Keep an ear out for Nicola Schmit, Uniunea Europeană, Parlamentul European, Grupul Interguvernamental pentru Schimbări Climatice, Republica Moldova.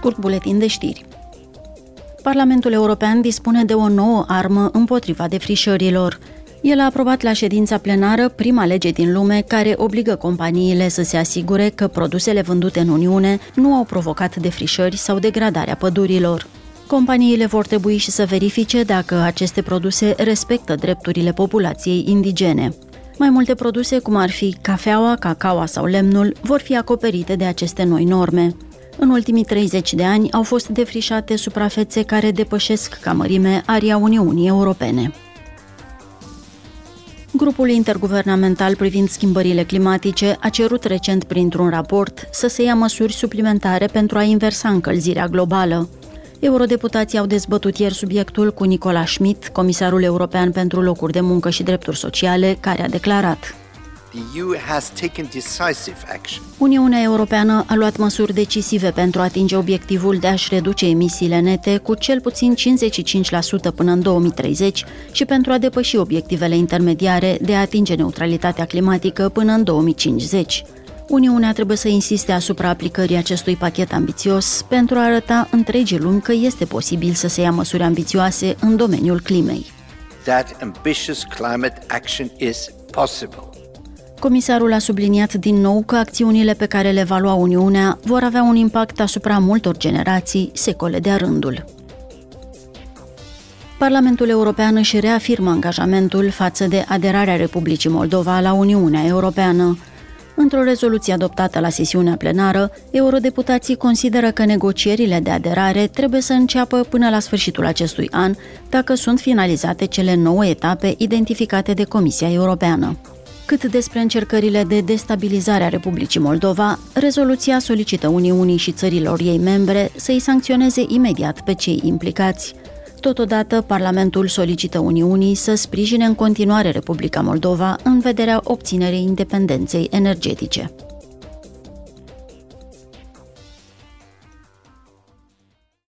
scurt buletin de știri. Parlamentul European dispune de o nouă armă împotriva defrișărilor. El a aprobat la ședința plenară prima lege din lume care obligă companiile să se asigure că produsele vândute în Uniune nu au provocat defrișări sau degradarea pădurilor. Companiile vor trebui și să verifice dacă aceste produse respectă drepturile populației indigene. Mai multe produse, cum ar fi cafeaua, cacaoa sau lemnul, vor fi acoperite de aceste noi norme. În ultimii 30 de ani au fost defrișate suprafețe care depășesc ca mărime aria Uniunii Europene. Grupul Interguvernamental privind schimbările climatice a cerut recent printr-un raport să se ia măsuri suplimentare pentru a inversa încălzirea globală. Eurodeputații au dezbătut ieri subiectul cu Nicola Schmit, comisarul european pentru locuri de muncă și drepturi sociale, care a declarat: Uniunea Europeană a luat măsuri decisive pentru a atinge obiectivul de a-și reduce emisiile nete cu cel puțin 55% până în 2030 și pentru a depăși obiectivele intermediare de a atinge neutralitatea climatică până în 2050. Uniunea trebuie să insiste asupra aplicării acestui pachet ambițios pentru a arăta întregii lumi că este posibil să se ia măsuri ambițioase în domeniul climei. That ambitious climate action is possible. Comisarul a subliniat din nou că acțiunile pe care le va lua Uniunea vor avea un impact asupra multor generații, secole de-a rândul. Parlamentul European își reafirmă angajamentul față de aderarea Republicii Moldova la Uniunea Europeană. Într-o rezoluție adoptată la sesiunea plenară, eurodeputații consideră că negocierile de aderare trebuie să înceapă până la sfârșitul acestui an, dacă sunt finalizate cele 9 etape identificate de Comisia Europeană. Cât despre încercările de destabilizare a Republicii Moldova, rezoluția solicită Uniunii și țărilor ei membre să îi sancționeze imediat pe cei implicați. Totodată, Parlamentul solicită Uniunii să sprijine în continuare Republica Moldova în vederea obținerii independenței energetice.